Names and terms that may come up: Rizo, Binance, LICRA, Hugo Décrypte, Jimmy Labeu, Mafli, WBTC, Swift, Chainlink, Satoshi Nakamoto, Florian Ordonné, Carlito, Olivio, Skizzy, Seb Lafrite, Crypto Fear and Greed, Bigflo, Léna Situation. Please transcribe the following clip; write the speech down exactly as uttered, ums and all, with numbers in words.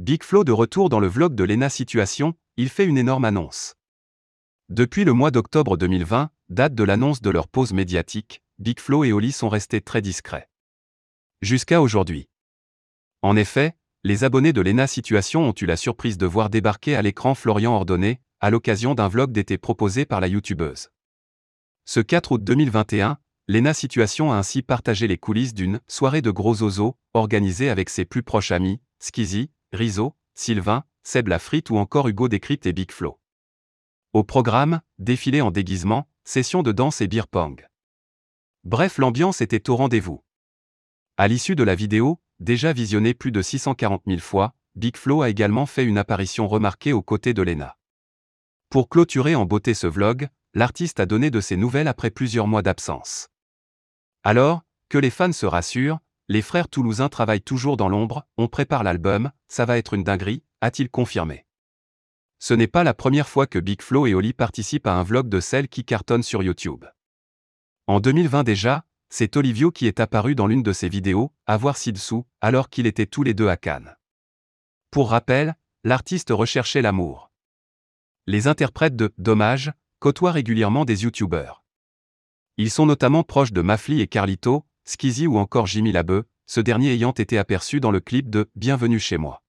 Bigflo de retour dans le vlog de Léna Situation, il fait une énorme annonce. Depuis le mois d'octobre deux mille vingt, date de l'annonce de leur pause médiatique, Bigflo et Oli sont restés très discrets. Jusqu'à aujourd'hui. En effet, les abonnés de Léna Situation ont eu la surprise de voir débarquer à l'écran Florian Ordonné, à l'occasion d'un vlog d'été proposé par la youtubeuse. Ce quatre août deux mille vingt et un, Léna Situation a ainsi partagé les coulisses d'une « soirée de gros oiseaux » organisée avec ses plus proches amis, Skizzy, Rizo, Sylvain, Seb Lafrite ou encore Hugo Décrypte et Bigflo. Au programme, défilé en déguisement, session de danse et beer pong. Bref, l'ambiance était au rendez-vous. À l'issue de la vidéo, déjà visionnée plus de six cent quarante mille fois, Bigflo a également fait une apparition remarquée aux côtés de Léna. Pour clôturer en beauté ce vlog, l'artiste a donné de ses nouvelles après plusieurs mois d'absence. Alors, que les fans se rassurent, les frères toulousains travaillent toujours dans l'ombre, on prépare l'album, ça va être une dinguerie, a-t-il confirmé. Ce n'est pas la première fois que Bigflo et Oli participent à un vlog de celle qui cartonne sur YouTube. En deux mille vingt déjà, c'est Olivio qui est apparu dans l'une de ses vidéos, à voir ci-dessous, alors qu'ils étaient tous les deux à Cannes. Pour rappel, l'artiste recherchait l'amour. Les interprètes de « Dommage » côtoient régulièrement des youtubeurs. Ils sont notamment proches de Mafli et Carlito, Skizzy ou encore Jimmy Labeu, ce dernier ayant été aperçu dans le clip de « Bienvenue chez moi ».